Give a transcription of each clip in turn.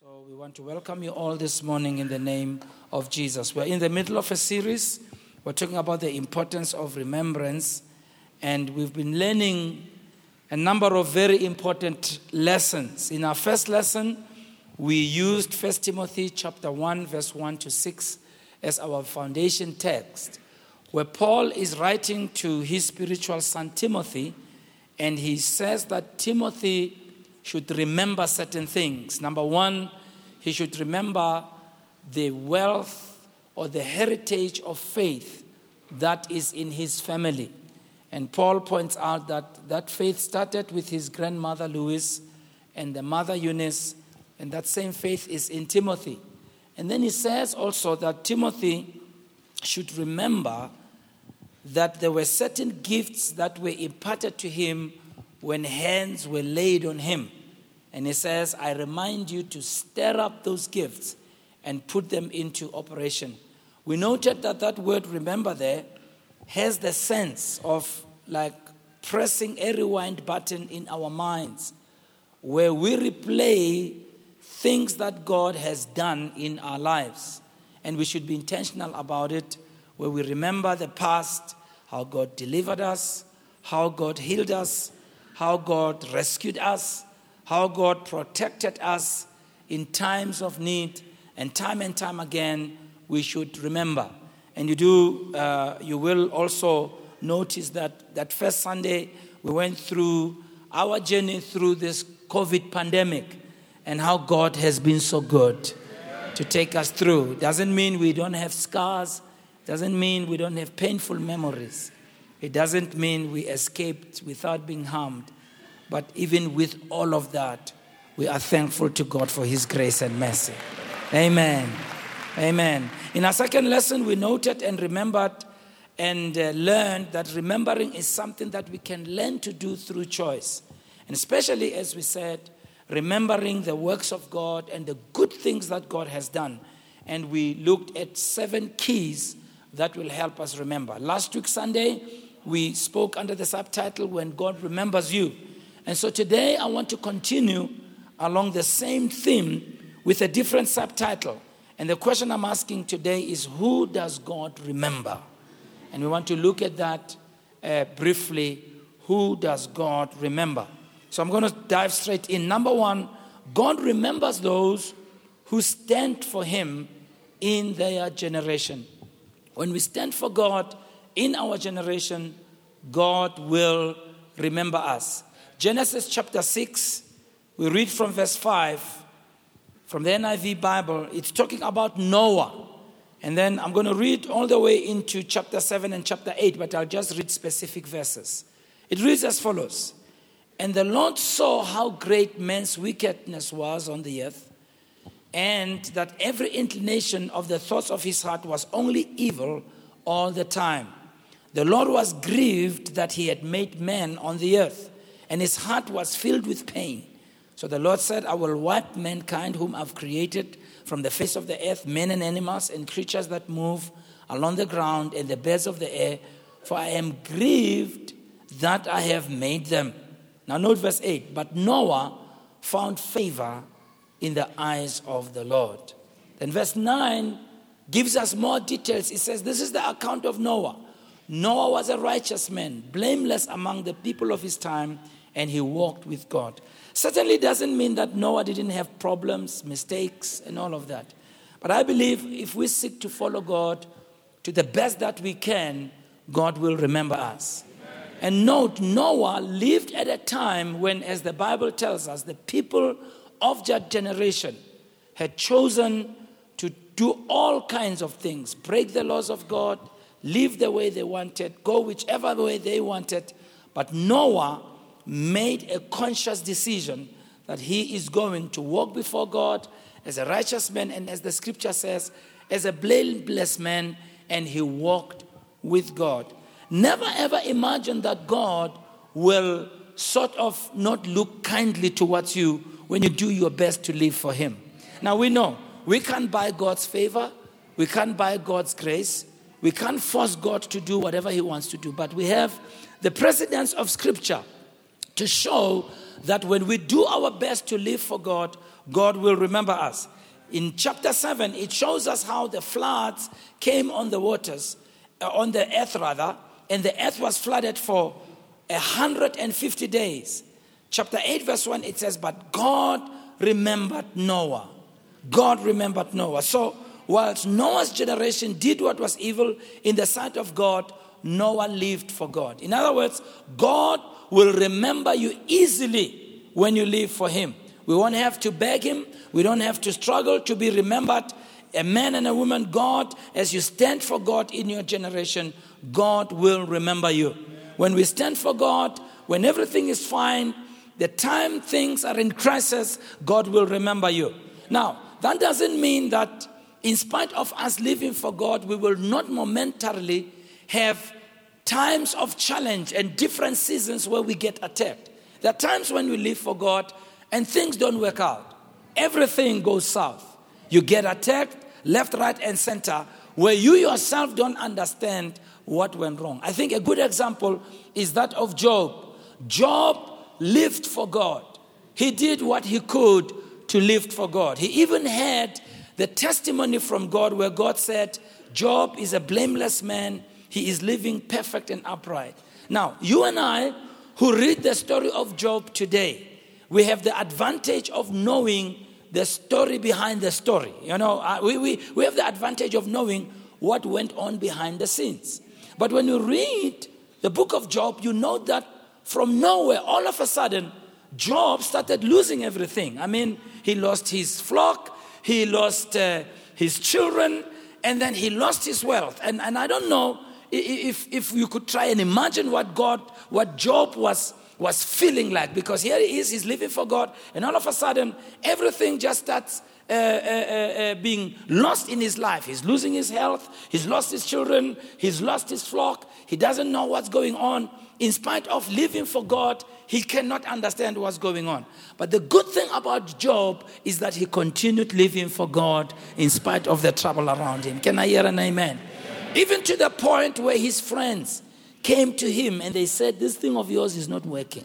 So we want to welcome you all this morning in the name of Jesus. We're in the middle of a series. We're talking about the importance of remembrance. And we've been learning a number of very important lessons. In our first lesson, we used 1 Timothy chapter 1, verse 1 to 6 as our foundation text, where Paul is writing to his spiritual son Timothy, and he says that Timothy should remember certain things. Number one, he should remember the wealth or the heritage of faith that is in his family. And Paul points out that that faith started with his grandmother Lois and the mother Eunice, and that same faith is in Timothy. And then he says also that Timothy should remember that there were certain gifts that were imparted to him when hands were laid on him. And he says, I remind you to stir up those gifts and put them into operation. We noted that that word remember there has the sense of like pressing a rewind button in our minds, where we replay things that God has done in our lives. And we should be intentional about it, where we remember the past, how God delivered us, how God healed us, how God rescued us, how God protected us in times of need, and time again, we should remember. And you will also notice that that first Sunday, we went through our journey through this COVID pandemic and how God has been so good to take us through. Doesn't mean we don't have scars. Doesn't mean we don't have painful memories. It doesn't mean we escaped without being harmed. But even with all of that, we are thankful to God for his grace and mercy. Amen. Amen. In our second lesson, we noted and remembered and learned that remembering is something that we can learn to do through choice. And especially, as we said, remembering the works of God and the good things that God has done. And we looked at 7 keys that will help us remember. Last week, Sunday, we spoke under the subtitle, When God Remembers You. And so today I want to continue along the same theme with a different subtitle. And the question I'm asking today is, who does God remember? And we want to look at that briefly. Who does God remember? So I'm going to dive straight in. Number one, God remembers those who stand for him in their generation. When we stand for God in our generation, God will remember us. Genesis chapter 6, we read from verse 5, from the NIV Bible. It's talking about Noah. And then I'm going to read all the way into chapter 7 and chapter 8, but I'll just read specific verses. It reads as follows. And the Lord saw how great man's wickedness was on the earth, and that every inclination of the thoughts of his heart was only evil all the time. The Lord was grieved that he had made man on the earth, and his heart was filled with pain. So the Lord said, I will wipe mankind whom I've created from the face of the earth, men and animals and creatures that move along the ground and the birds of the air, for I am grieved that I have made them. Now note verse 8, but Noah found favor in the eyes of the Lord. Then verse 9 gives us more details. It says, this is the account of Noah. Noah was a righteous man, blameless among the people of his time, and he walked with God. Certainly doesn't mean that Noah didn't have problems, mistakes, and all of that. But I believe if we seek to follow God to the best that we can, God will remember us. Amen. And note, Noah lived at a time when, as the Bible tells us, the people of that generation had chosen to do all kinds of things, break the laws of God, live the way they wanted, go whichever way they wanted. But Noah made a conscious decision that he is going to walk before God as a righteous man, and as the scripture says, as a blameless man, and he walked with God. Never ever imagine that God will sort of not look kindly towards you when you do your best to live for him. Now we know, we can't buy God's favor. We can't buy God's grace. We can't force God to do whatever he wants to do. But we have the precedents of scripture to show that when we do our best to live for God, God will remember us. In chapter 7, it shows us how the floods came on the waters, on the earth rather, and the earth was flooded for 150 days. Chapter 8, verse 1, it says, but God remembered Noah. God remembered Noah. So, whilst Noah's generation did what was evil in the sight of God, Noah lived for God. In other words, God will remember you easily when you live for him. We won't have to beg him. We don't have to struggle to be remembered. A man and a woman, God, as you stand for God in your generation, God will remember you. When we stand for God, when everything is fine, the time things are in crisis, God will remember you. Now, that doesn't mean that in spite of us living for God, we will not momentarily have times of challenge and different seasons where we get attacked. There are times when we live for God and things don't work out. Everything goes south. You get attacked left, right, and center where you yourself don't understand what went wrong. I think a good example is that of Job. Job lived for God. He did what he could to live for God. He even had the testimony from God where God said, Job is a blameless man. He is living perfect and upright. Now, you and I who read the story of Job today, we have the advantage of knowing the story behind the story. You know, we have the advantage of knowing what went on behind the scenes. But when you read the book of Job, you know that from nowhere, all of a sudden, Job started losing everything. I mean, he lost his flock, he lost his children, and then he lost his wealth. And I don't know if you could try and imagine what Job was feeling like, because here he is, he's living for God, and all of a sudden, everything just starts being lost in his life. He's losing his health, he's lost his children, he's lost his flock, he doesn't know what's going on. In spite of living for God, he cannot understand what's going on. But the good thing about Job is that he continued living for God in spite of the trouble around him. Can I hear an amen? Amen. Even to the point where his friends came to him and they said, this thing of yours is not working.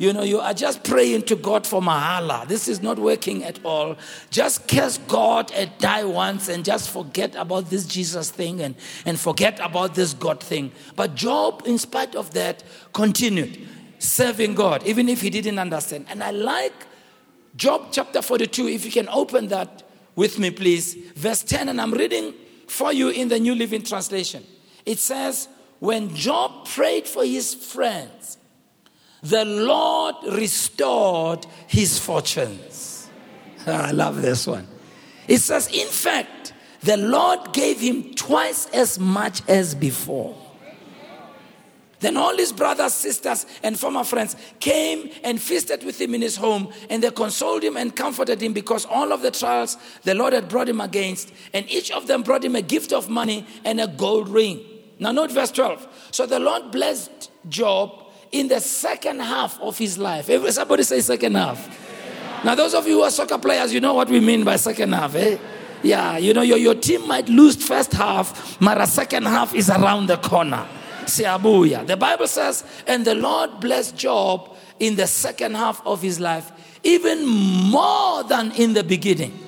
You know, you are just praying to God for mahala. This is not working at all. Just curse God and die once and just forget about this Jesus thing and forget about this God thing. But Job, in spite of that, continued serving God, even if he didn't understand. And I like Job chapter 42, if you can open that with me, please. Verse 10, and I'm reading for you in the New Living Translation. It says, when Job prayed for his friends, the Lord restored his fortunes. I love this one. It says, in fact, the Lord gave him twice as much as before. Then all his brothers, sisters, and former friends came and feasted with him in his home, and they consoled him and comforted him because all of the trials the Lord had brought him against, and each of them brought him a gift of money and a gold ring. Now note verse 12. So the Lord blessed Job in the second half of his life. Somebody say second half. Yeah. Now those of you who are soccer players, you know what we mean by second half, eh? Yeah, you know, your team might lose first half, but a second half is around the corner. Siabuya. The Bible says, and the Lord blessed Job in the second half of his life, even more than in the beginning.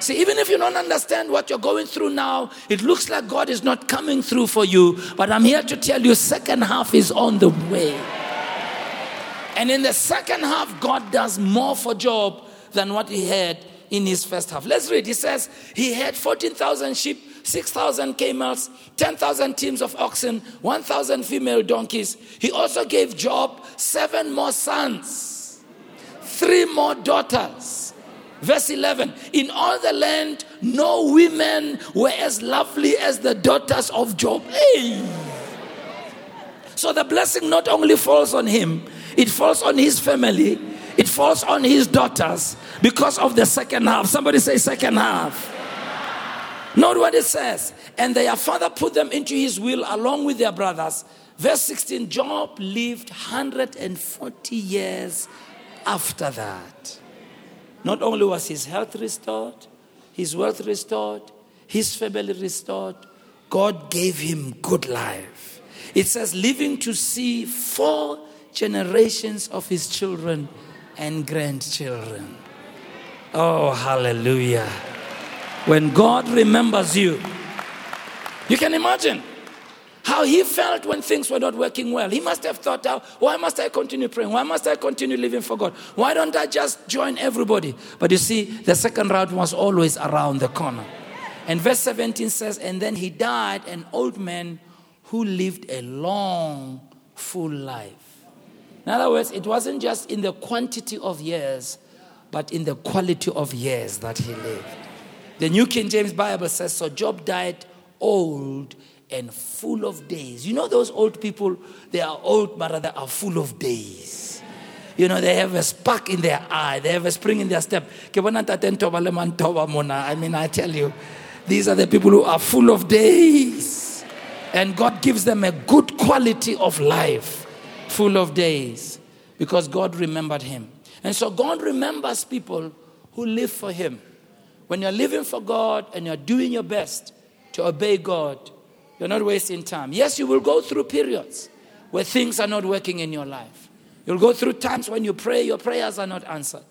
See, even if you don't understand what you're going through now, it looks like God is not coming through for you. But I'm here to tell you, second half is on the way. And in the second half, God does more for Job than what he had in his first half. Let's read. He says, he had 14,000 sheep, 6,000 camels, 10,000 teams of oxen, 1,000 female donkeys. He also gave Job 7 more sons, 3 more daughters. Verse 11, in all the land, no women were as lovely as the daughters of Job. Hey. So the blessing not only falls on him, it falls on his family, it falls on his daughters because of the second half. Somebody say second half. Note what it says. And their father put them into his will along with their brothers. Verse 16, Job lived 140 years after that. Not only was his health restored, his wealth restored, his family restored, God gave him good life. It says, living to see 4 generations of his children and grandchildren. Oh, hallelujah. When God remembers you, you can imagine how he felt when things were not working well. He must have thought, why must I continue praying? Why must I continue living for God? Why don't I just join everybody? But you see, the second route was always around the corner. And verse 17 says, and then he died, an old man who lived a long, full life. In other words, it wasn't just in the quantity of years, but in the quality of years that he lived. The New King James Bible says, so Job died old and full of days. You know those old people, they are old, but they are full of days. You know, they have a spark in their eye. They have a spring in their step. I mean, I tell you, these are the people who are full of days. And God gives them a good quality of life, full of days, because God remembered him. And so God remembers people who live for him. When you're living for God and you're doing your best to obey God, you're not wasting time. Yes, you will go through periods where things are not working in your life. You'll go through times when you pray, your prayers are not answered.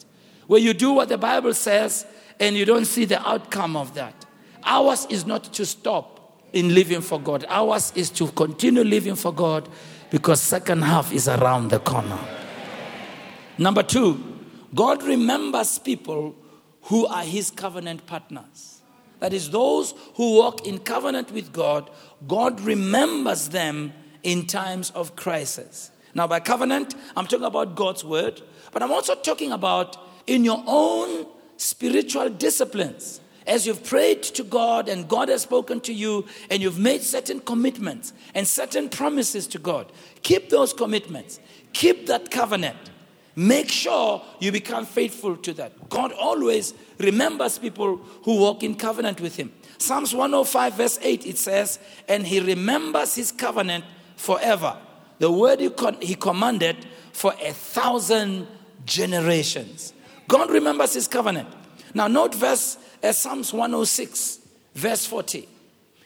Where you do what the Bible says and you don't see the outcome of that. Ours is not to stop in living for God. Ours is to continue living for God because second half is around the corner. Number two, God remembers people who are his covenant partners. That is, those who walk in covenant with God, God remembers them in times of crisis. Now, by covenant, I'm talking about God's word, but I'm also talking about in your own spiritual disciplines. As you've prayed to God and God has spoken to you and you've made certain commitments and certain promises to God, keep those commitments. Keep that covenant. Make sure you become faithful to that. God always remembers people who walk in covenant with him. Psalms 105 verse 8, it says, and he remembers his covenant forever. The word he commanded for 1,000 generations. God remembers his covenant. Now note verse Psalms 106 verse 40.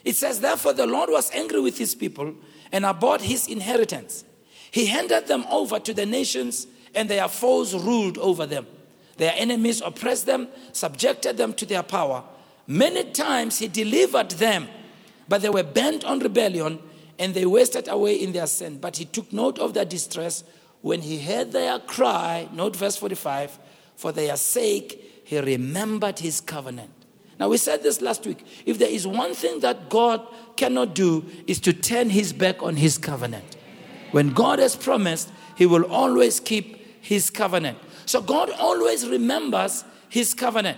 It says, therefore the Lord was angry with his people and abhorred his inheritance. He handed them over to the nations, and their foes ruled over them. Their enemies oppressed them, subjected them to their power. Many times he delivered them, but they were bent on rebellion, and they wasted away in their sin. But he took note of their distress when he heard their cry. Note verse 45, for their sake he remembered his covenant. Now we said this last week. If there is one thing that God cannot do, is to turn his back on his covenant. When God has promised, he will always keep his covenant. So God always remembers his covenant.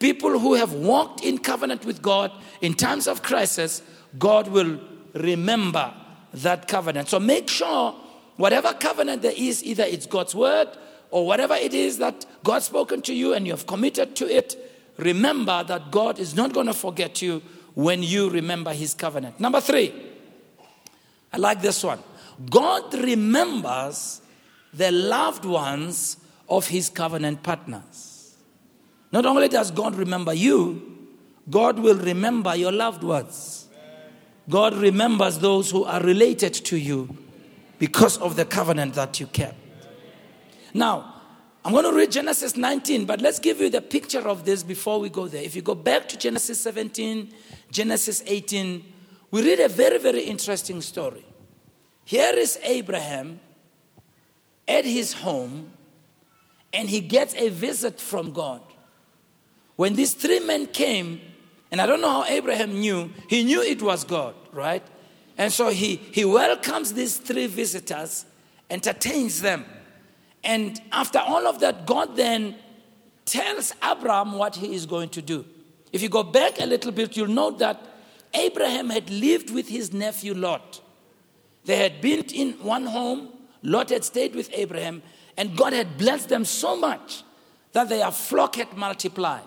People who have walked in covenant with God in times of crisis, God will remember that covenant. So make sure whatever covenant there is, either it's God's word or whatever it is that God's spoken to you and you have committed to it, remember that God is not going to forget you when you remember his covenant. Number three, I like this one. God remembers the loved ones of his covenant partners. Not only does God remember you, God will remember your loved ones. God remembers those who are related to you because of the covenant that you kept. Now, I'm going to read Genesis 19, but let's give you the picture of this before we go there. If you go back to Genesis 17, Genesis 18, we read a very, very interesting story. Here is Abraham at his home, and he gets a visit from God. When these three men came, and I don't know how Abraham knew, he knew it was God, right? And so he welcomes these three visitors, entertains them. And after all of that, God then tells Abraham what he is going to do. If you go back a little bit, you'll note that Abraham had lived with his nephew Lot. They had been in one home. Lot had stayed with Abraham, and God had blessed them so much that their flock had multiplied.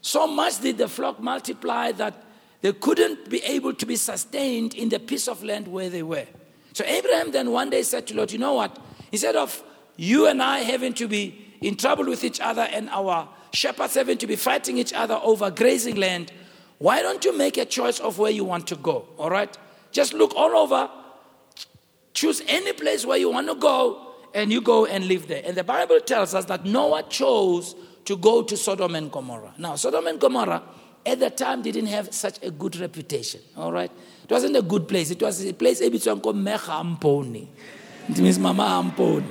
So much did the flock multiply that they couldn't be able to be sustained in the piece of land where they were. So Abraham then one day said to Lot, you know what? Instead of you and I having to be in trouble with each other and our shepherds having to be fighting each other over grazing land, why don't you make a choice of where you want to go, all right? Just look all over. Choose any place where you want to go, and you go and live there. And the Bible tells us that Noah chose to go to Sodom and Gomorrah. Now, Sodom and Gomorrah at the time didn't have such a good reputation, all right? It wasn't a good place. It was a place called Mecha Amponi. It means Mama Amponi,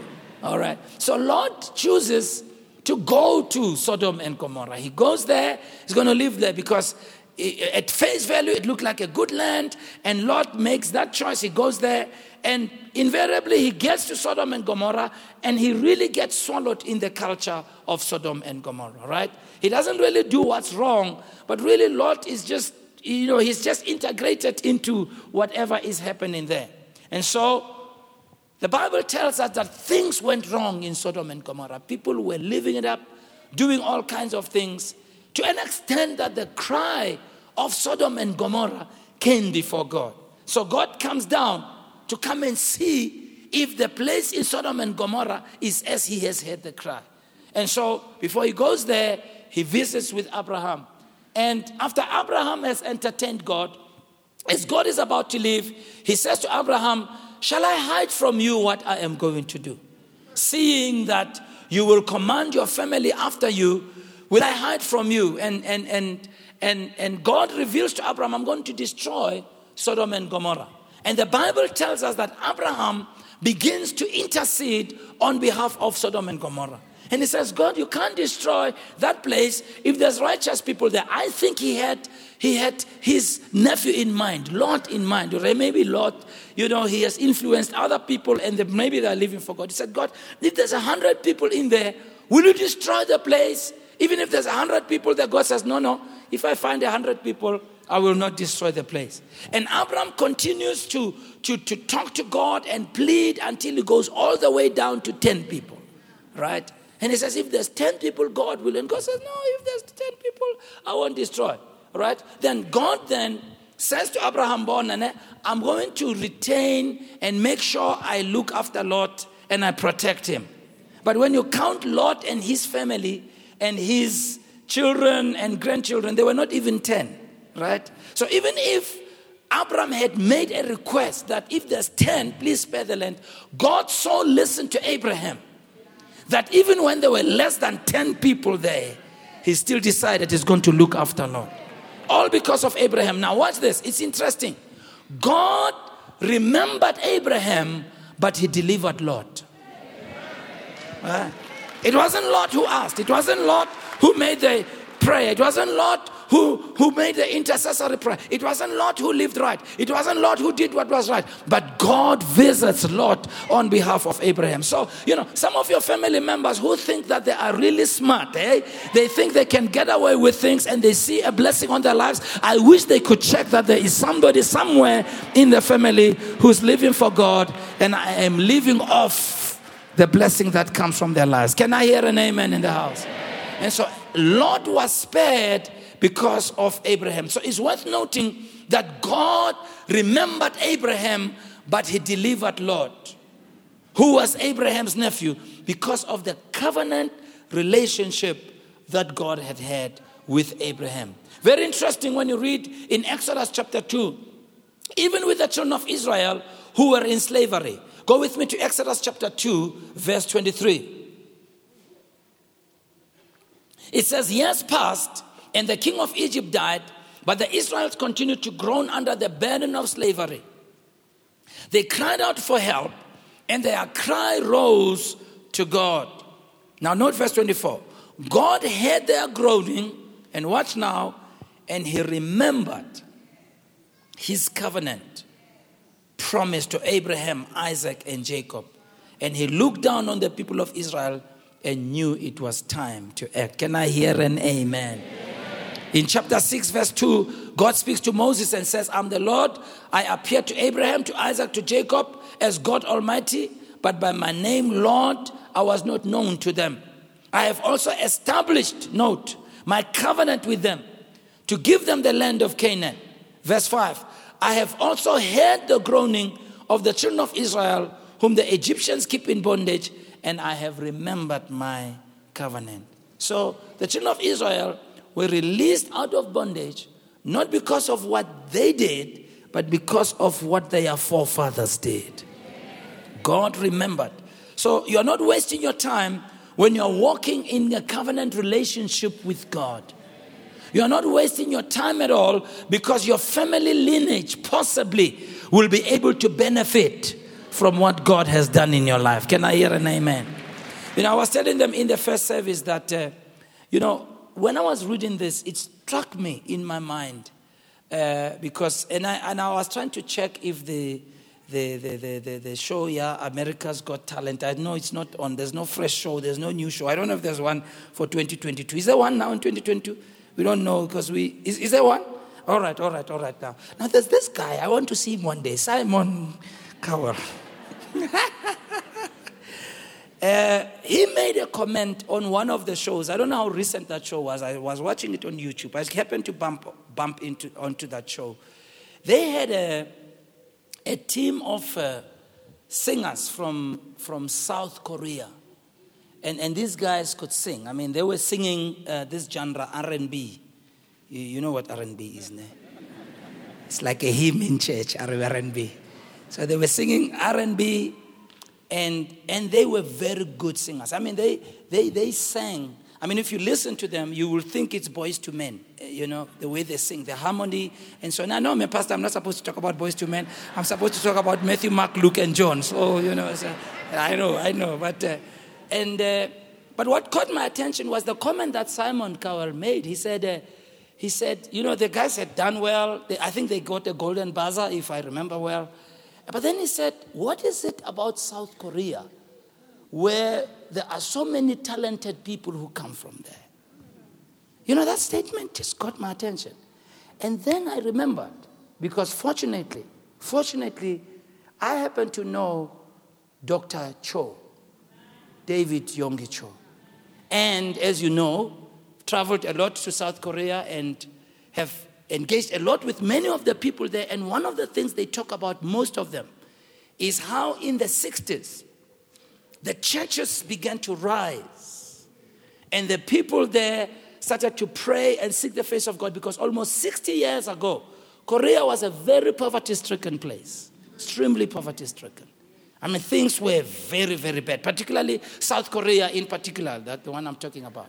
all right? So Lot chooses to go to Sodom and Gomorrah. He goes there. He's going to live there because at face value, it looked like a good land. And Lot makes that choice. He goes there. And invariably, he gets to Sodom and Gomorrah, and he really gets swallowed in the culture of Sodom and Gomorrah, right? He doesn't really do what's wrong, but really Lot is just, you know, he's just integrated into whatever is happening there. And so the Bible tells us that things went wrong in Sodom and Gomorrah. People were living it up, doing all kinds of things, to an extent that the cry of Sodom and Gomorrah came before God. So God comes down to come and see if the place in Sodom and Gomorrah is as he has heard the cry. And so before he goes there, he visits with Abraham. And after Abraham has entertained God, as God is about to leave, he says to Abraham, "Shall I hide from you what I am going to do? Seeing that you will command your family after you, will I hide from you?" And God reveals to Abraham, "I'm going to destroy Sodom and Gomorrah." And the Bible tells us that Abraham begins to intercede on behalf of Sodom and Gomorrah. And he says, "God, you can't destroy that place if there's righteous people there." I think he had his nephew in mind, Lot in mind. Or maybe Lot, you know, he has influenced other people and maybe they're living for God. He said, "God, if there's 100 people in there, will you destroy the place? Even if there's 100 people there?" God says, no. If I find 100 people, I will not destroy the place. And Abraham continues to talk to God and plead until he goes all the way down to 10 people, right? And he says, "If there's 10 people, God will." And God says, "No, if there's 10 people, I won't destroy," right? Then God then says to Abraham, "I'm going to retain and make sure I look after Lot and I protect him. But when you count Lot and his family and his children and grandchildren, they were not even 10. Right? So even if Abraham had made a request that if there's 10, please spare the land, God so listened to Abraham that even when there were less than 10 people there, he still decided he's going to look after Lot. All because of Abraham. Now watch this. It's interesting. God remembered Abraham, but he delivered Lot. It wasn't Lot who asked. It wasn't Lot who made the prayer. It wasn't Lot who made the intercessory prayer. It wasn't Lot who lived right. It wasn't Lot who did what was right. But God visits Lot on behalf of Abraham. So, you know, some of your family members who think that they are really smart, they think they can get away with things and they see a blessing on their lives. I wish they could check that there is somebody somewhere in the family who's living for God and I am living off the blessing that comes from their lives. Can I hear an amen in the house? And so Lot was spared because of Abraham. So it's worth noting that God remembered Abraham, but he delivered Lot, who was Abraham's nephew, because of the covenant relationship that God had had with Abraham. Very interesting when you read in Exodus chapter 2, even with the children of Israel who were in slavery. Go with me to Exodus chapter 2, verse 23. It says, "Years passed, and the king of Egypt died, but the Israelites continued to groan under the burden of slavery. They cried out for help, and their cry rose to God." Now note verse 24. God heard their groaning, and watch now, and he remembered his covenant promise to Abraham, Isaac, and Jacob. And he looked down on the people of Israel and knew it was time to act. Can I hear an amen? In chapter 6, verse 2, God speaks to Moses and says, "I'm the Lord. I appeared to Abraham, to Isaac, to Jacob as God Almighty, but by my name, Lord, I was not known to them. I have also established, note, my covenant with them to give them the land of Canaan." Verse 5, "I have also heard the groaning of the children of Israel, whom the Egyptians keep in bondage, and I have remembered my covenant." So the children of Israel were released out of bondage, not because of what they did, but because of what their forefathers did. God remembered. So you're not wasting your time when you are walking in a covenant relationship with God. You are not wasting your time at all, because your family lineage possibly will be able to benefit from what God has done in your life. Can I hear an amen? You know, I was telling them in the first service that, when I was reading this, it struck me in my mind. Because I was trying to check if the show, America's Got Talent. I know it's not on. There's no fresh show. There's no new show. I don't know if there's one for 2022. Is there one now in 2022? We don't know, because is there one? All right now. Now there's this guy. I want to see him one day. Simon Cowell. He made a comment on one of the shows. I don't know how recent that show was. I was watching it on YouTube. I happened to bump onto that show. They had a team of singers from South Korea, and these guys could sing. I mean, they were singing this genre R&B. You know what R&B is, ne? It's like a hymn in church, R&B. So they were singing R&B. And they were very good singers. I mean, they sang. I mean, if you listen to them, you will think it's Boys to Men. You know, the way they sing, the harmony. And so now, no, Pastor, I'm not supposed to talk about Boys to Men. I'm supposed to talk about Matthew, Mark, Luke, and John. So, I know. But what caught my attention was the comment that Simon Cowell made. He said, the guys had done well. I think they got a golden buzzer, if I remember well. But then he said, what is it about South Korea where there are so many talented people who come from there? That statement just got my attention. And then I remembered, because fortunately, I happen to know Dr. Cho, David Yonggi Cho. And as you know, traveled a lot to South Korea and have engaged a lot with many of the people there, and one of the things they talk about, most of them, is how in the 60s, the churches began to rise, and the people there started to pray and seek the face of God, because almost 60 years ago, Korea was a very poverty-stricken place, extremely poverty-stricken. I mean, things were very, very bad, particularly South Korea in particular, that's the one I'm talking about.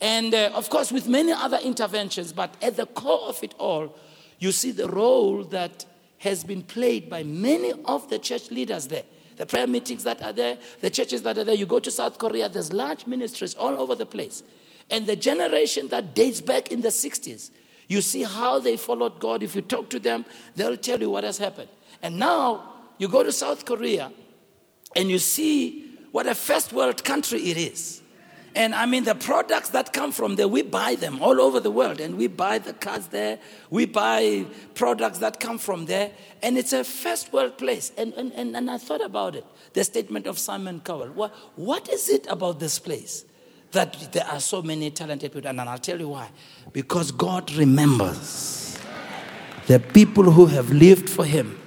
And of course, with many other interventions, but at the core of it all, you see the role that has been played by many of the church leaders there. The prayer meetings that are there, the churches that are there. You go to South Korea, there's large ministries all over the place. And the generation that dates back in the 60s, you see how they followed God. If you talk to them, they'll tell you what has happened. And now, you go to South Korea, and you see what a first world country it is. And I mean, the products that come from there, we buy them all over the world. And we buy the cars there. We buy products that come from there. And it's a first world place. And I thought about it, the statement of Simon Cowell. What is it about this place that there are so many talented people? And I'll tell you why. Because God remembers the people who have lived for him.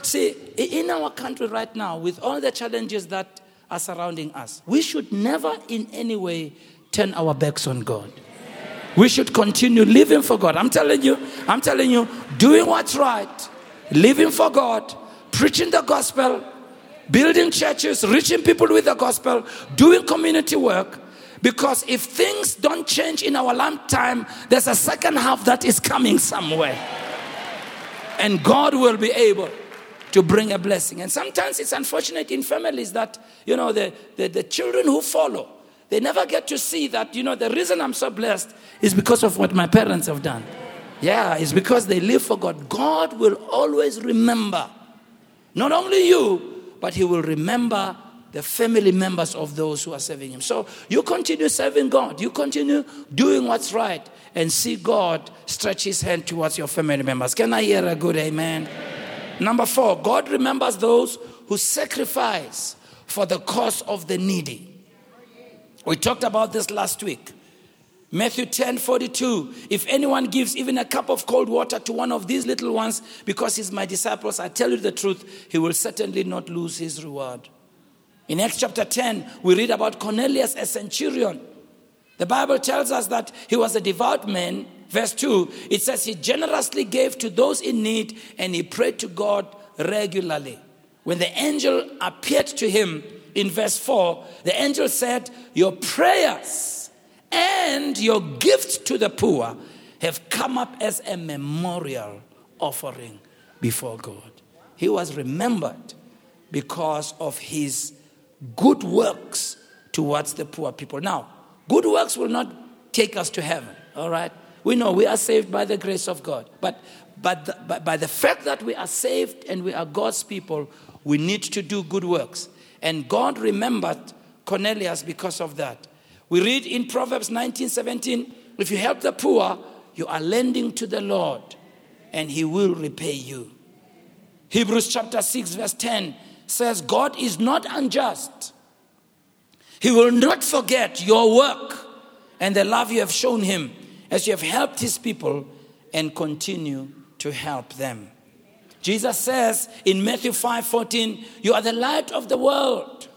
See, in our country right now, with all the challenges that are surrounding us, we should never in any way turn our backs on God. We should continue living for God. I'm telling you, doing what's right, living for God, preaching the gospel, building churches, reaching people with the gospel, doing community work. Because if things don't change in our lifetime, there's a second half that is coming somewhere. And God will be able to bring a blessing. And sometimes it's unfortunate in families that, the children who follow, they never get to see that, the reason I'm so blessed is because of what my parents have done. Yeah, it's because they live for God. God will always remember, not only you, but he will remember the family members of those who are serving him. So you continue serving God. You continue doing what's right and see God stretch his hand towards your family members. Can I hear a good amen? Number 4, God remembers those who sacrifice for the cause of the needy. We talked about this last week. Matthew 10:42. If anyone gives even a cup of cold water to one of these little ones because he's my disciples, I tell you the truth, he will certainly not lose his reward. In Acts chapter 10, we read about Cornelius, a centurion. The Bible tells us that he was a devout man. Verse 2, it says he generously gave to those in need and he prayed to God regularly. When the angel appeared to him, in verse 4, the angel said, your prayers and your gift to the poor have come up as a memorial offering before God. He was remembered because of his good works towards the poor people. Now, good works will not take us to heaven, all right? We know we are saved by the grace of God. But by the fact that we are saved and we are God's people, we need to do good works. And God remembered Cornelius because of that. We read in Proverbs 19:17, if you help the poor, you are lending to the Lord, and he will repay you. Hebrews chapter 6 verse 10 says, God is not unjust. He will not forget your work and the love you have shown him as you have helped his people and continue to help them. Jesus says in Matthew 5:14, you are the light of the world.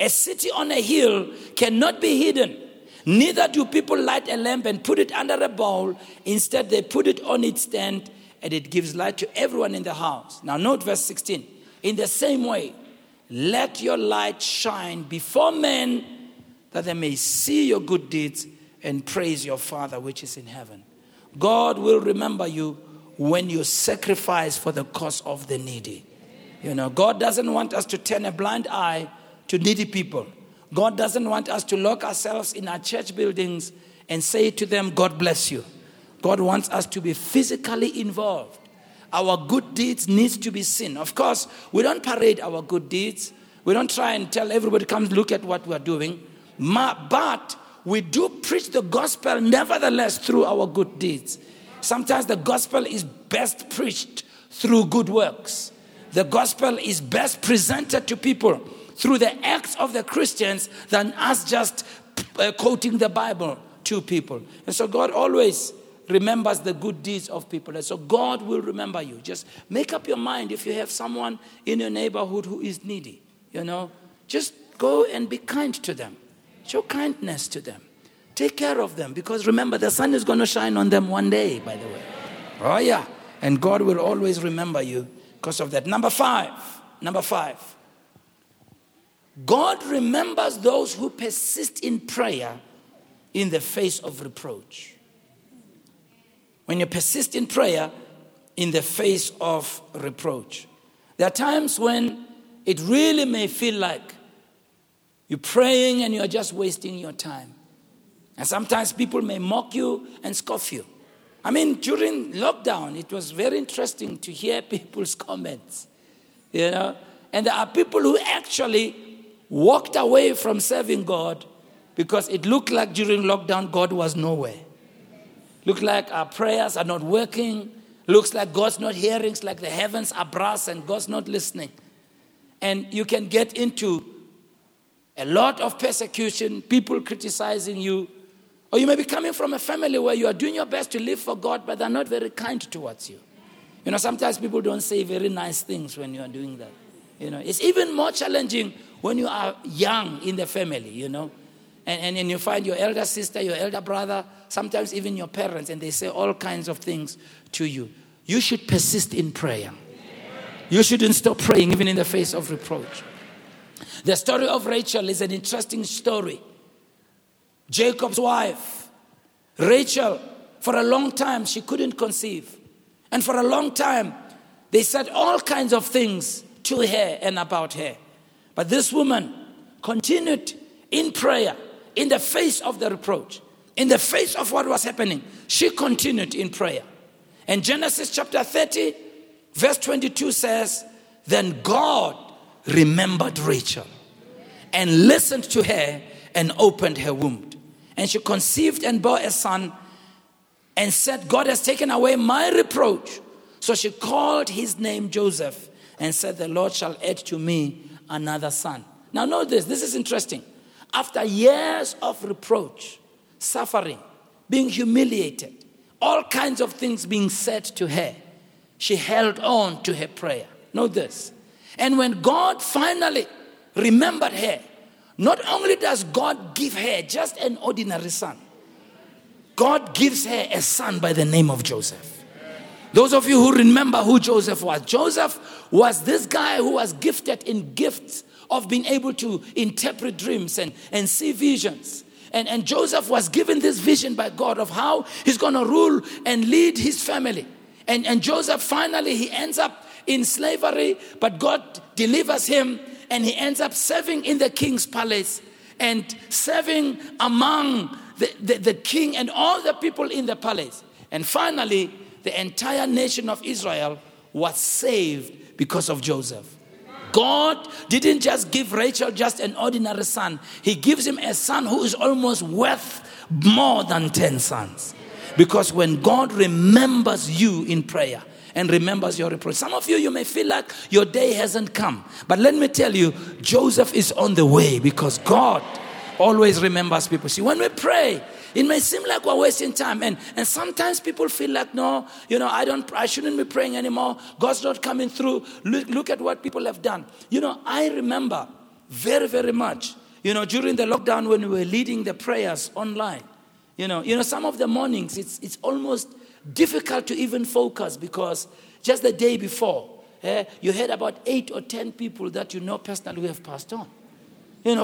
A city on a hill cannot be hidden. Neither do people light a lamp and put it under a bowl. Instead, they put it on its stand, and it gives light to everyone in the house. Now note verse 16. In the same way, let your light shine before men, that they may see your good deeds and praise your Father which is in heaven. God will remember you when you sacrifice for the cause of the needy. You know, God doesn't want us to turn a blind eye to needy people. God doesn't want us to lock ourselves in our church buildings and say to them, God bless you. God wants us to be physically involved. Our good deeds needs to be seen. Of course, we don't parade our good deeds. We don't try and tell everybody, come look at what we're doing. But we do preach the gospel nevertheless through our good deeds. Sometimes the gospel is best preached through good works. The gospel is best presented to people through the acts of the Christians than us just quoting the Bible to people. And so God always remembers the good deeds of people. And so God will remember you. Just make up your mind if you have someone in your neighborhood who is needy. You know, just go and be kind to them. Show kindness to them. Take care of them. Because remember, the sun is going to shine on them one day, by the way. Oh yeah. And God will always remember you because of that. Number five. God remembers those who persist in prayer in the face of reproach. When you persist in prayer in the face of reproach. There are times when it really may feel like you're praying and you're just wasting your time. And sometimes people may mock you and scoff you. I mean, during lockdown, it was very interesting to hear people's comments. You know, and there are people who actually walked away from serving God because it looked like during lockdown God was nowhere. Looked like our prayers are not working. Looks like God's not hearing. It's like the heavens are brass and God's not listening. And you can get into a lot of persecution, people criticizing you. Or you may be coming from a family where you are doing your best to live for God, but they're not very kind towards you. You know, sometimes people don't say very nice things when you are doing that. You know, it's even more challenging when you are young in the family, you know, and you find your elder sister, your elder brother, sometimes even your parents, and they say all kinds of things to you. You should persist in prayer. You shouldn't stop praying even in the face of reproach. The story of Rachel is an interesting story. Jacob's wife, Rachel, for a long time, she couldn't conceive. And for a long time, they said all kinds of things to her and about her. But this woman continued in prayer in the face of the reproach. In the face of what was happening, she continued in prayer. And Genesis chapter 30, verse 22 says, then God remembered Rachel and listened to her and opened her womb. And she conceived and bore a son and said, God has taken away my reproach. So she called his name Joseph and said, the Lord shall add to me another son. Now know this. This is interesting. After years of reproach, suffering, being humiliated, all kinds of things being said to her, she held on to her prayer. Know this. And when God finally remembered her, not only does God give her just an ordinary son, God gives her a son by the name of Joseph. Those of you who remember who Joseph was this guy who was gifted in gifts of being able to interpret dreams and see visions. And Joseph was given this vision by God of how he's going to rule and lead his family. And Joseph finally, he ends up in slavery, but God delivers him and he ends up serving in the king's palace and serving among the king and all the people in the palace. And finally, the entire nation of Israel was saved because of Joseph. God didn't just give Rachel just an ordinary son. He gives him a son who is almost worth more than 10 sons. Because when God remembers you in prayer and remembers your reproach, some of you may feel like your day hasn't come. But let me tell you, Joseph is on the way because God always remembers people. See, when we pray, it may seem like we're wasting time. And sometimes people feel like, no, I shouldn't be praying anymore. God's not coming through. Look at what people have done. I remember very, very much, during the lockdown when we were leading the prayers online, some of the mornings, it's almost difficult to even focus because just the day before, you heard about 8 or 10 people that you know personally who have passed on.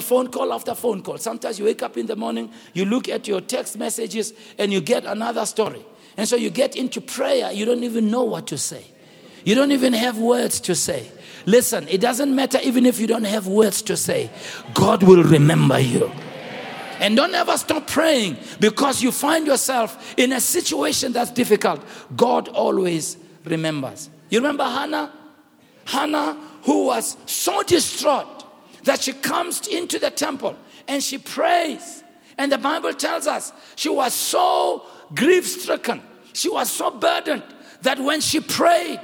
Phone call after phone call. Sometimes you wake up in the morning, you look at your text messages, and you get another story. And so you get into prayer, you don't even know what to say. You don't even have words to say. Listen, it doesn't matter even if you don't have words to say. God will remember you. And don't ever stop praying because you find yourself in a situation that's difficult. God always remembers. You remember Hannah? Hannah, who was so distraught that she comes into the temple and she prays. And the Bible tells us she was so grief-stricken. She was so burdened that when she prayed,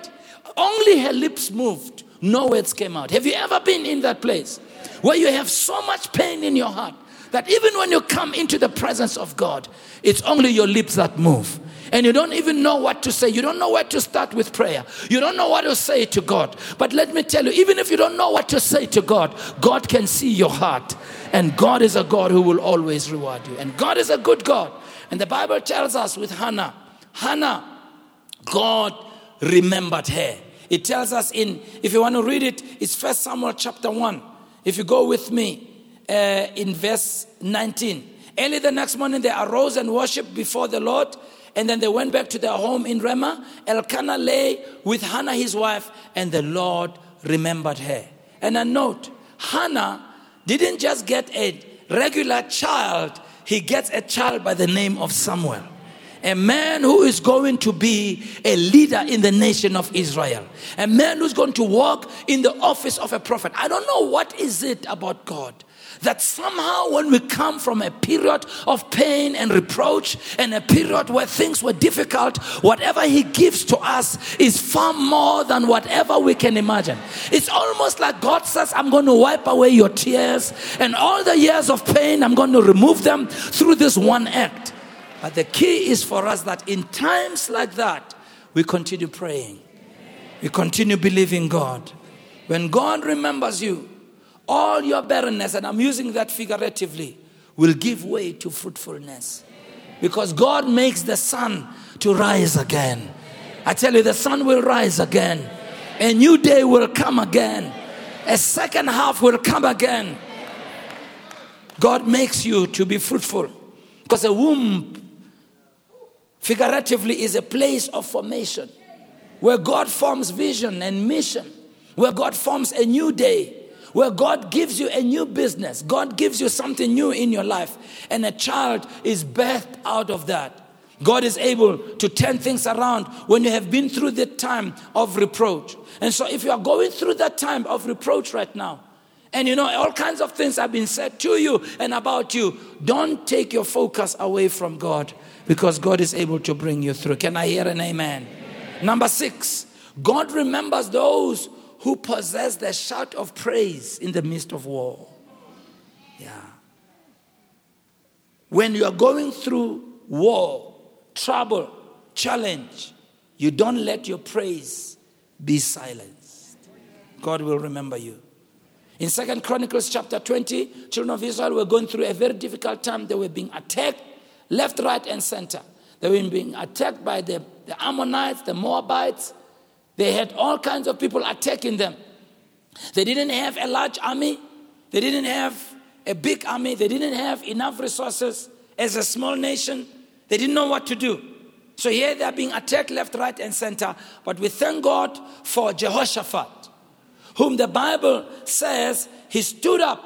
only her lips moved. No words came out. Have you ever been in that place where you have so much pain in your heart that even when you come into the presence of God, it's only your lips that move? And you don't even know what to say. You don't know where to start with prayer. You don't know what to say to God. But let me tell you, even if you don't know what to say to God, God can see your heart. And God is a God who will always reward you. And God is a good God. And the Bible tells us with Hannah, God remembered her. It tells us if you want to read it, it's 1 Samuel chapter 1. If you go with me in verse 19. Early the next morning they arose and worshipped before the Lord. And then they went back to their home in Ramah. Elkanah lay with Hannah, his wife, and the Lord remembered her. And a note, Hannah didn't just get a regular child. He gets a child by the name of Samuel. A man who is going to be a leader in the nation of Israel. A man who's going to walk in the office of a prophet. I don't know what is it about God that somehow when we come from a period of pain and reproach and a period where things were difficult, whatever he gives to us is far more than whatever we can imagine. It's almost like God says, I'm going to wipe away your tears and all the years of pain, I'm going to remove them through this one act. But the key is for us that in times like that, we continue praying. We continue believing God. When God remembers you, all your barrenness, and I'm using that figuratively, will give way to fruitfulness. Because God makes the sun to rise again. I tell you, the sun will rise again. A new day will come again. A second half will come again. God makes you to be fruitful. Because a womb, figuratively, is a place of formation. Where God forms vision and mission. Where God forms a new day. Where God gives you a new business. God gives you something new in your life. And a child is birthed out of that. God is able to turn things around when you have been through the time of reproach. And so if you are going through that time of reproach right now, and all kinds of things have been said to you and about you, don't take your focus away from God because God is able to bring you through. Can I hear an amen? Amen. Number 6, God remembers those who possess the shout of praise in the midst of war. Yeah. When you are going through war, trouble, challenge, you don't let your praise be silenced. God will remember you. In 2 Chronicles chapter 20, children of Israel were going through a very difficult time. They were being attacked left, right, and center. They were being attacked by the Ammonites, the Moabites. They had all kinds of people attacking them. They didn't have a large army. They didn't have a big army. They didn't have enough resources as a small nation. They didn't know what to do. So here they are being attacked left, right, and center. But we thank God for Jehoshaphat, whom the Bible says he stood up.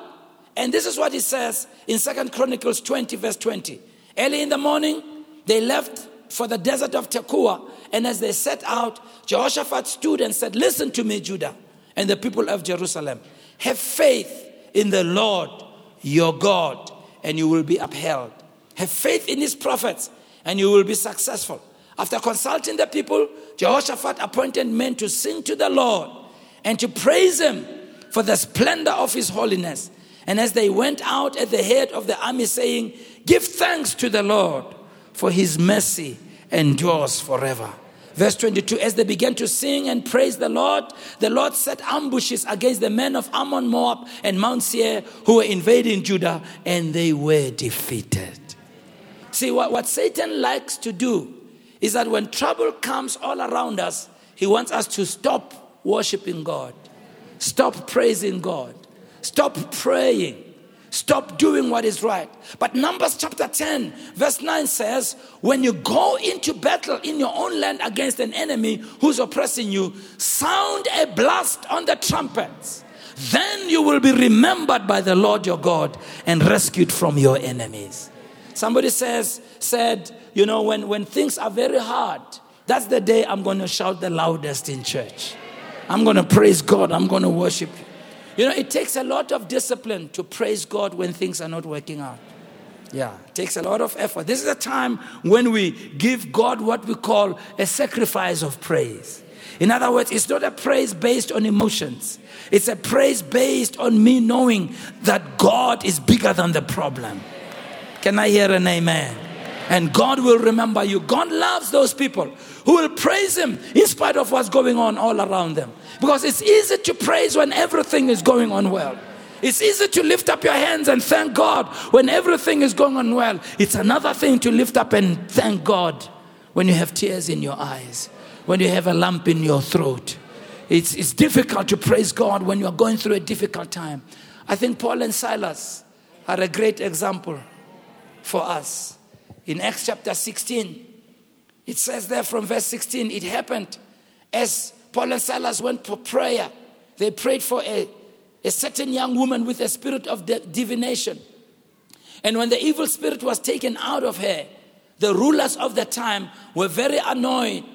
And this is what he says in 2 Chronicles 20, verse 20. Early in the morning, they left for the desert of Tekoa. And as they set out, Jehoshaphat stood and said, "Listen to me, Judah, and the people of Jerusalem. Have faith in the Lord your God, and you will be upheld. Have faith in his prophets, and you will be successful." After consulting the people, Jehoshaphat appointed men to sing to the Lord and to praise him for the splendor of his holiness. And as they went out at the head of the army, saying, "Give thanks to the Lord, for his mercy endures forever." Verse 22, as they began to sing and praise the Lord set ambushes against the men of Ammon, Moab, and Mount Seir who were invading Judah, and they were defeated. See, what Satan likes to do is that when trouble comes all around us, he wants us to stop worshiping God, stop praising God, stop praying, stop doing what is right. But Numbers chapter 10, verse 9 says, when you go into battle in your own land against an enemy who's oppressing you, sound a blast on the trumpets. Then you will be remembered by the Lord your God and rescued from your enemies. Somebody said, you know, when things are very hard, that's the day I'm going to shout the loudest in church. I'm going to praise God. I'm going to worship you. You know, it takes a lot of discipline to praise God when things are not working out. Yeah, it takes a lot of effort. This is a time when we give God what we call a sacrifice of praise. In other words, it's not a praise based on emotions. It's a praise based on me knowing that God is bigger than the problem. Can I hear an amen? And God will remember you. God loves those people who will praise him in spite of what's going on all around them. Because it's easy to praise when everything is going on well. It's easy to lift up your hands and thank God when everything is going on well. It's another thing to lift up and thank God when you have tears in your eyes, when you have a lump in your throat. It's difficult to praise God when you're going through a difficult time. I think Paul and Silas are a great example for us. In Acts chapter 16, it says there from verse 16, it happened as Paul and Silas went for prayer. They prayed for a certain young woman with a spirit of divination. And when the evil spirit was taken out of her, the rulers of the time were very annoyed.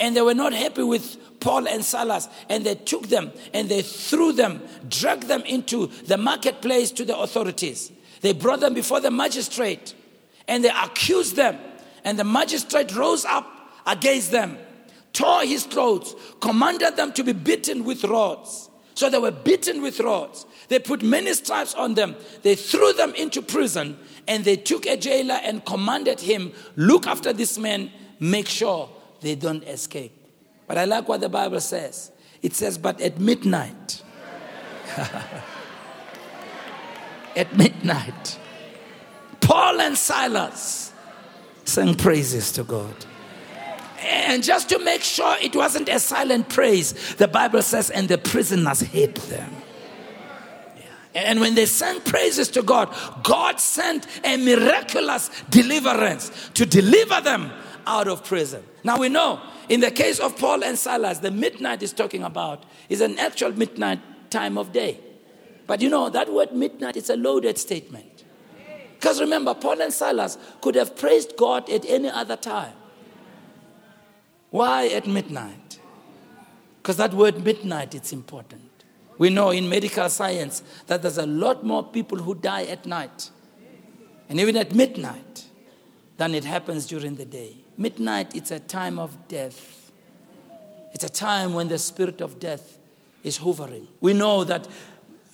And they were not happy with Paul and Silas. And they took them and they threw them, dragged them into the marketplace to the authorities. They brought them before the magistrate. And they accused them. And the magistrate rose up against them, tore his clothes, commanded them to be beaten with rods. So they were beaten with rods. They put many stripes on them. They threw them into prison. And they took a jailer and commanded him, "Look after this man, make sure they don't escape." But I like what the Bible says. It says, but at midnight. At midnight. Paul and Silas sang praises to God. And just to make sure it wasn't a silent praise, the Bible says, and the prisoners hate them. Yeah. And when they sang praises to God, God sent a miraculous deliverance to deliver them out of prison. Now we know, in the case of Paul and Silas, the midnight is talking about is an actual midnight time of day. But you know, that word midnight is a loaded statement. Because remember, Paul and Silas could have praised God at any other time. Why at midnight? Because that word midnight, it's important. We know in medical science that there's a lot more people who die at night. And even at midnight than it happens during the day. Midnight, it's a time of death. It's a time when the spirit of death is hovering. We know that.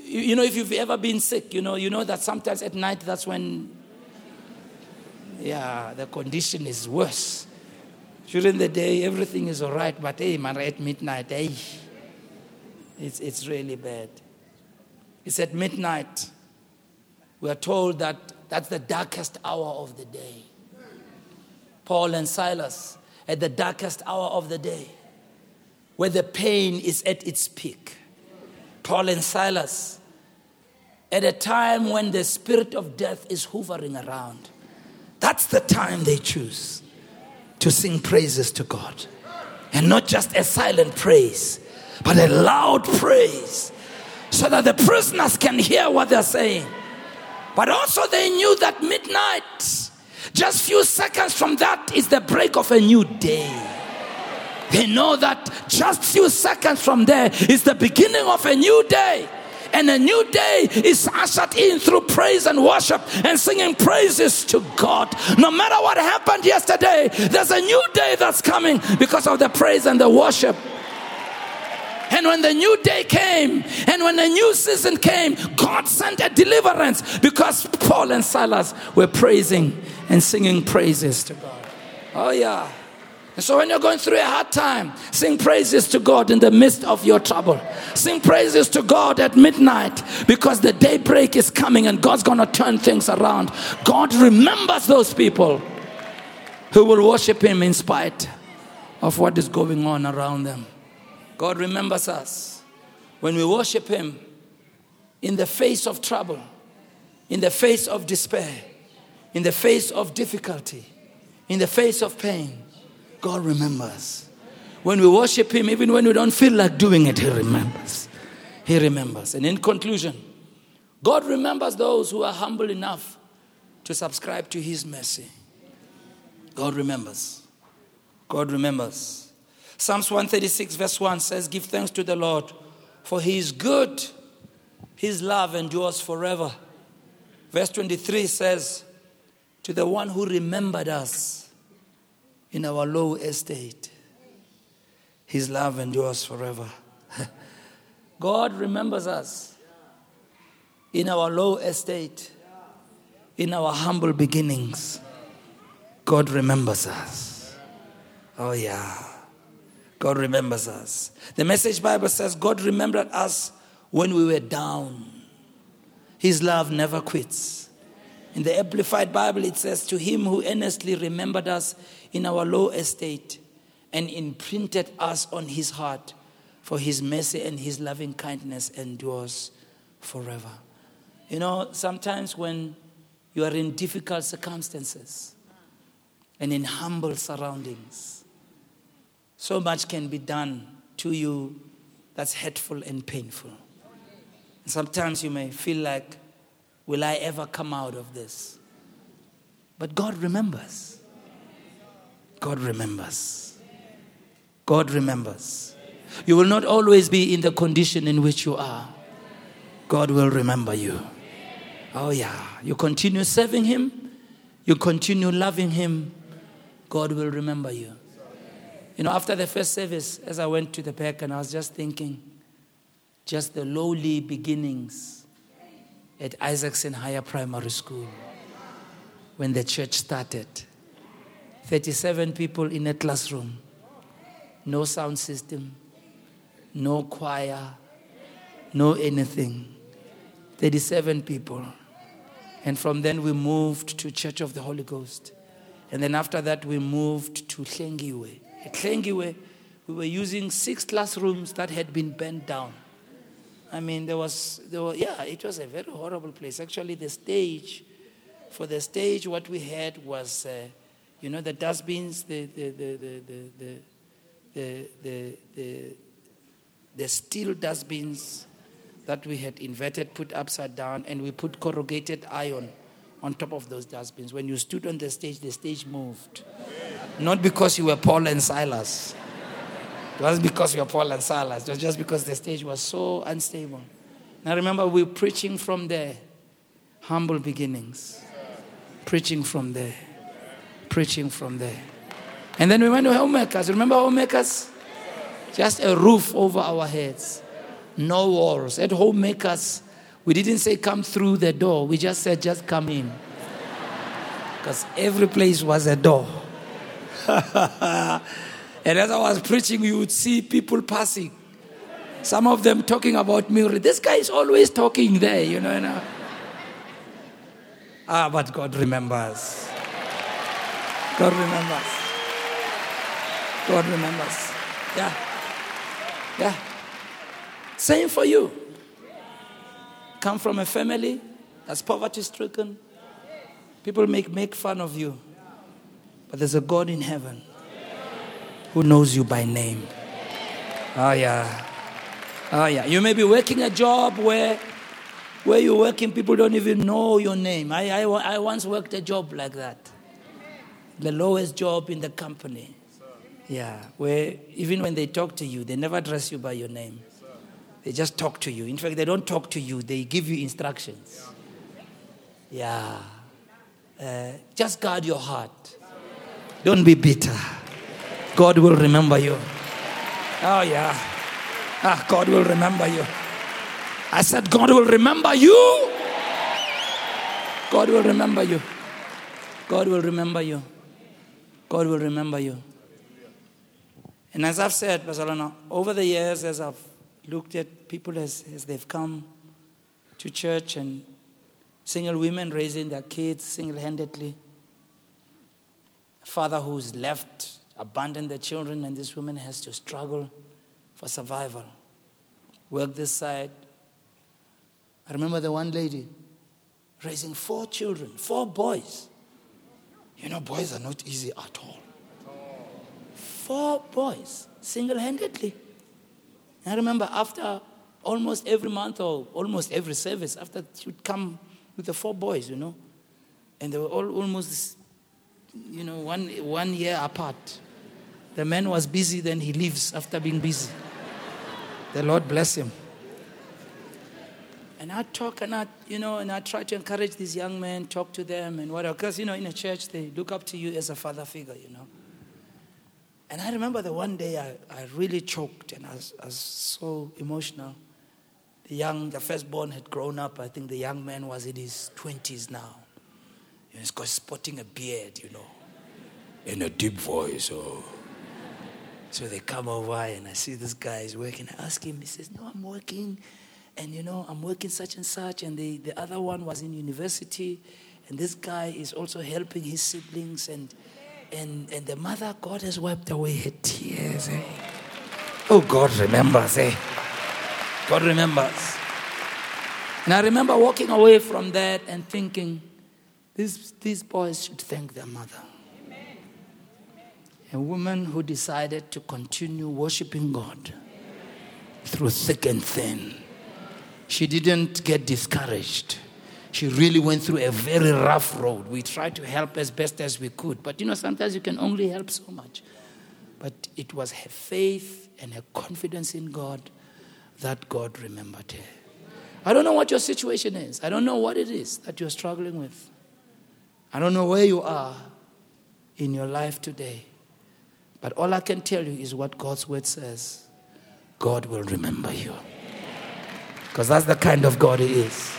You know, if you've ever been sick, you know that sometimes at night, that's when, the condition is worse. During the day, everything is all right, but hey, man, at midnight, hey, it's really bad. It's at midnight. We are told that that's the darkest hour of the day. Paul and Silas, at the darkest hour of the day, where the pain is at its peak. Paul and Silas at a time when the spirit of death is hovering around. That's the time they choose to sing praises to God. And not just a silent praise, but a loud praise, so that the prisoners can hear what they're saying. But also they knew that midnight, just few seconds from that, is the break of a new day. They know that just few seconds from there is the beginning of a new day. And a new day is ushered in through praise and worship and singing praises to God. No matter what happened yesterday, there's a new day that's coming because of the praise and the worship. And when the new day came, and when the new season came, God sent a deliverance because Paul and Silas were praising and singing praises to God. Oh yeah. And so when you're going through a hard time, sing praises to God in the midst of your trouble. Sing praises to God at midnight, because the daybreak is coming and God's going to turn things around. God remembers those people who will worship him in spite of what is going on around them. God remembers us when we worship him in the face of trouble, in the face of despair, in the face of difficulty, in the face of pain. God remembers. When we worship him, even when we don't feel like doing it, he remembers. He remembers. And in conclusion, God remembers those who are humble enough to subscribe to his mercy. God remembers. God remembers. Psalms 136 verse 1 says, "Give thanks to the Lord, for he is good. His love endures forever." Verse 23 says, "To the one who remembered us in our low estate, his love endures forever." God remembers us in our low estate, in our humble beginnings. God remembers us. Oh yeah. God remembers us. The Message Bible says, God remembered us when we were down. His love never quits. In the Amplified Bible, it says, "To him who earnestly remembered us in our low estate and imprinted us on his heart, for his mercy and his loving kindness endures forever." You know, sometimes when you are in difficult circumstances and in humble surroundings, so much can be done to you that's hurtful and painful. And sometimes you may feel like, will I ever come out of this? But God remembers. God remembers. God remembers. You will not always be in the condition in which you are. God will remember you. Oh yeah. You continue serving him. You continue loving him. God will remember you. You know, after the first service, as I went to the back and I was just thinking, just the lowly beginnings at Isaacson Higher Primary School when the church started. 37 people in a classroom. No sound system. No choir. No anything. 37 people. And from then we moved to Church of the Holy Ghost. And then after that we moved to Hlengiwe. At Hlengiwe, we were using 6 classrooms that had been burnt down. I mean, it was a very horrible place. Actually, for the stage, what we had was... the dustbins, the steel dustbins that we had inverted, put upside down, and we put corrugated iron on top of those dustbins. When you stood on the stage moved. Not because you were Paul and Silas. It wasn't because you were Paul and Silas. It was just because the stage was so unstable. Now remember, we were preaching from there. Humble beginnings. Preaching from there. Preaching from there. And then we went to Homemakers. Remember Homemakers? Just a roof over our heads. No walls. At Homemakers, we didn't say come through the door. We just said just come in. Because every place was a door. And as I was preaching, you would see people passing. Some of them talking about me. This guy is always talking there, you know. Ah, but God remembers. God remembers. God remembers. Yeah. Yeah. Same for you. come from a family that's poverty-stricken. People make fun of you. But there's a God in heaven who knows you by name. Oh, yeah. Oh, yeah. You may be working a job where you're working, people don't even know your name. I once worked a job like that. The lowest job in the company. Yeah, where even when they talk to you, they never address you by your name. They just talk to you. In fact, they don't talk to you. They give you instructions. Yeah. Just guard your heart. Don't be bitter. God will remember you. Oh, yeah. Ah, God will remember you. I said, God will remember you. God will remember you. God will remember you. God will remember you. And as I've said, Barcelona, over the years, as I've looked at people as they've come to church and single women raising their kids single-handedly, a father who's left, abandoned their children, and this woman has to struggle for survival. Work this side. I remember the one lady raising 4 children, 4 boys. You know, boys are not easy at all. 4 boys, single-handedly. And I remember after almost every month or almost every service, after she'd come with the 4 boys, you know, and they were all almost, you know, one year apart. The man was busy, then he leaves after being busy. The Lord bless him. And I talk and I try to encourage these young men, talk to them and whatever. Because, you know, in a church, they look up to you as a father figure, you know. And I remember the one day I really choked and I was so emotional. The firstborn had grown up. I think the young man was in his 20s now. He's got sporting a beard, you know, and a deep voice. Oh. So they come over and I see this guy is working. I ask him, he says, no, I'm working. And, you know, I'm working such and such. And the other one was in university. And this guy is also helping his siblings And the mother, God has wiped away her tears. Eh? Oh, God remembers. Eh? God remembers. And I remember walking away from that and thinking, these boys should thank their mother. Amen. A woman who decided to continue worshiping God through thick and thin. She didn't get discouraged. She really went through a very rough road. We tried to help as best as we could. But, you know, sometimes you can only help so much. But it was her faith and her confidence in God that God remembered her. I don't know what your situation is. I don't know what it is that you're struggling with. I don't know where you are in your life today. But all I can tell you is what God's word says. God will remember you. Because that's the kind of God He is.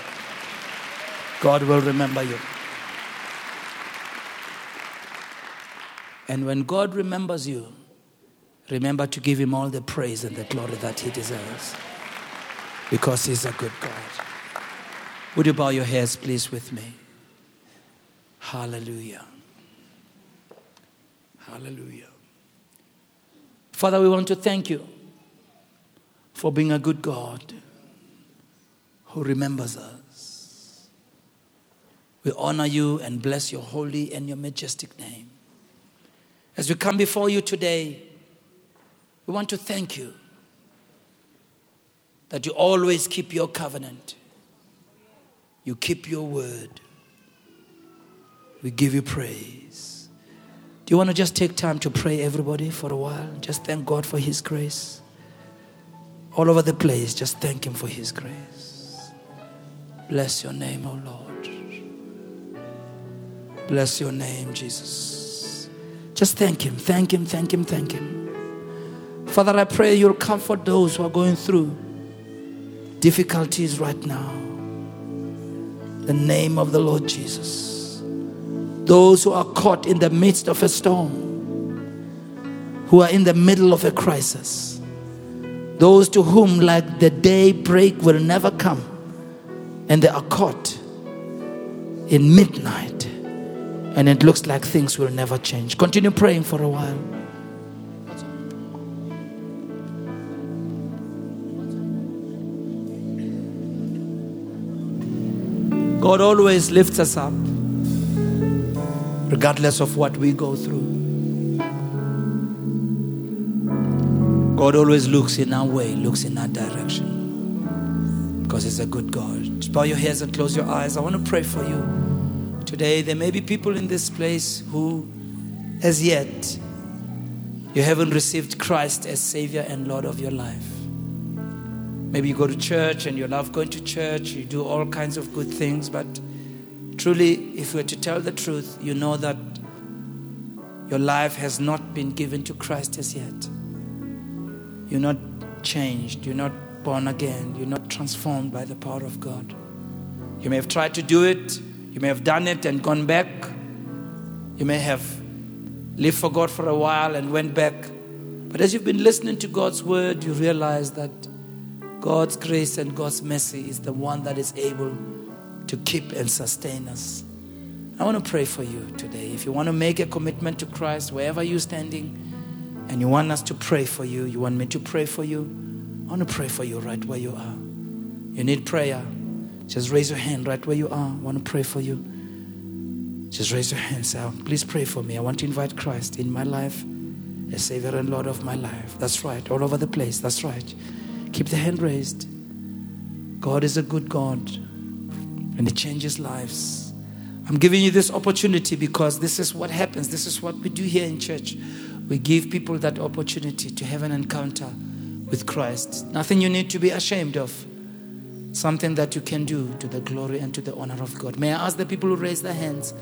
God will remember you. And when God remembers you, remember to give Him all the praise and the glory that He deserves. Because He's a good God. Would you bow your heads, please, with me? Hallelujah. Hallelujah. Father, we want to thank You for being a good God who remembers us. We honor You and bless Your holy and Your majestic name. As we come before You today, we want to thank You that You always keep Your covenant. You keep Your word. We give You praise. Do you want to just take time to pray, everybody, for a while? Just thank God for His grace. All over the place, just thank Him for His grace. Bless Your name, O Lord. Bless Your name, Jesus. Just thank Him, thank Him, thank Him, thank Him. Father, I pray You'll comfort those who are going through difficulties right now. The name of the Lord Jesus. Those who are caught in the midst of a storm, who are in the middle of a crisis, those to whom like the daybreak will never come, and they are caught in midnight. And it looks like things will never change. Continue praying for a while. God always lifts us up, regardless of what we go through. God always looks in our way, looks in our direction, because He's a good God. Just bow your heads and close your eyes. I want to pray for you today. There may be people in this place who, as yet, you haven't received Christ as Savior and Lord of your life. Maybe you go to church and you love going to church. You do all kinds of good things. But truly, if you were to tell the truth, you know that your life has not been given to Christ as yet. You're not changed. You're not born again. You're not transformed by the power of God. You may have tried to do it. You may have done it and gone back. You may have lived for God for a while and went back. But as you've been listening to God's word, you realize that God's grace and God's mercy is the one that is able to keep and sustain us. I want to pray for you today. If you want to make a commitment to Christ, wherever you're standing, and you want us to pray for you, you want me to pray for you, I want to pray for you right where you are. You need prayer. Just raise your hand right where you are. I want to pray for you. Just raise your hand. Say, please pray for me. I want to invite Christ in my life, as Savior and Lord of my life. That's right. All over the place. That's right. Keep the hand raised. God is a good God, and He changes lives. I'm giving you this opportunity because this is what happens. This is what we do here in church. We give people that opportunity to have an encounter with Christ. Nothing you need to be ashamed of. Something that you can do to the glory and to the honor of God. May I ask the people who raise their hands,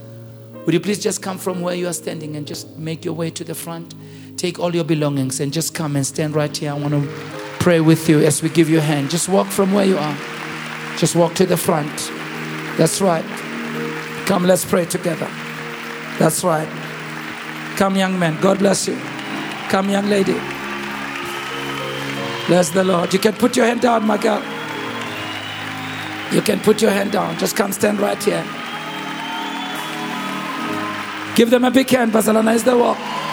would you please just come from where you are standing and just make your way to the front. Take all your belongings and just come and stand right here. I want to pray with you as we give you a hand. Just walk from where you are. Just walk to the front. That's right. Come, let's pray together. That's right. Come, young man. God bless you. Come, young lady. Bless the Lord. You can put your hand down, my girl. You can put your hand down. Just come stand right here. Give them a big hand. Barcelona is the walk.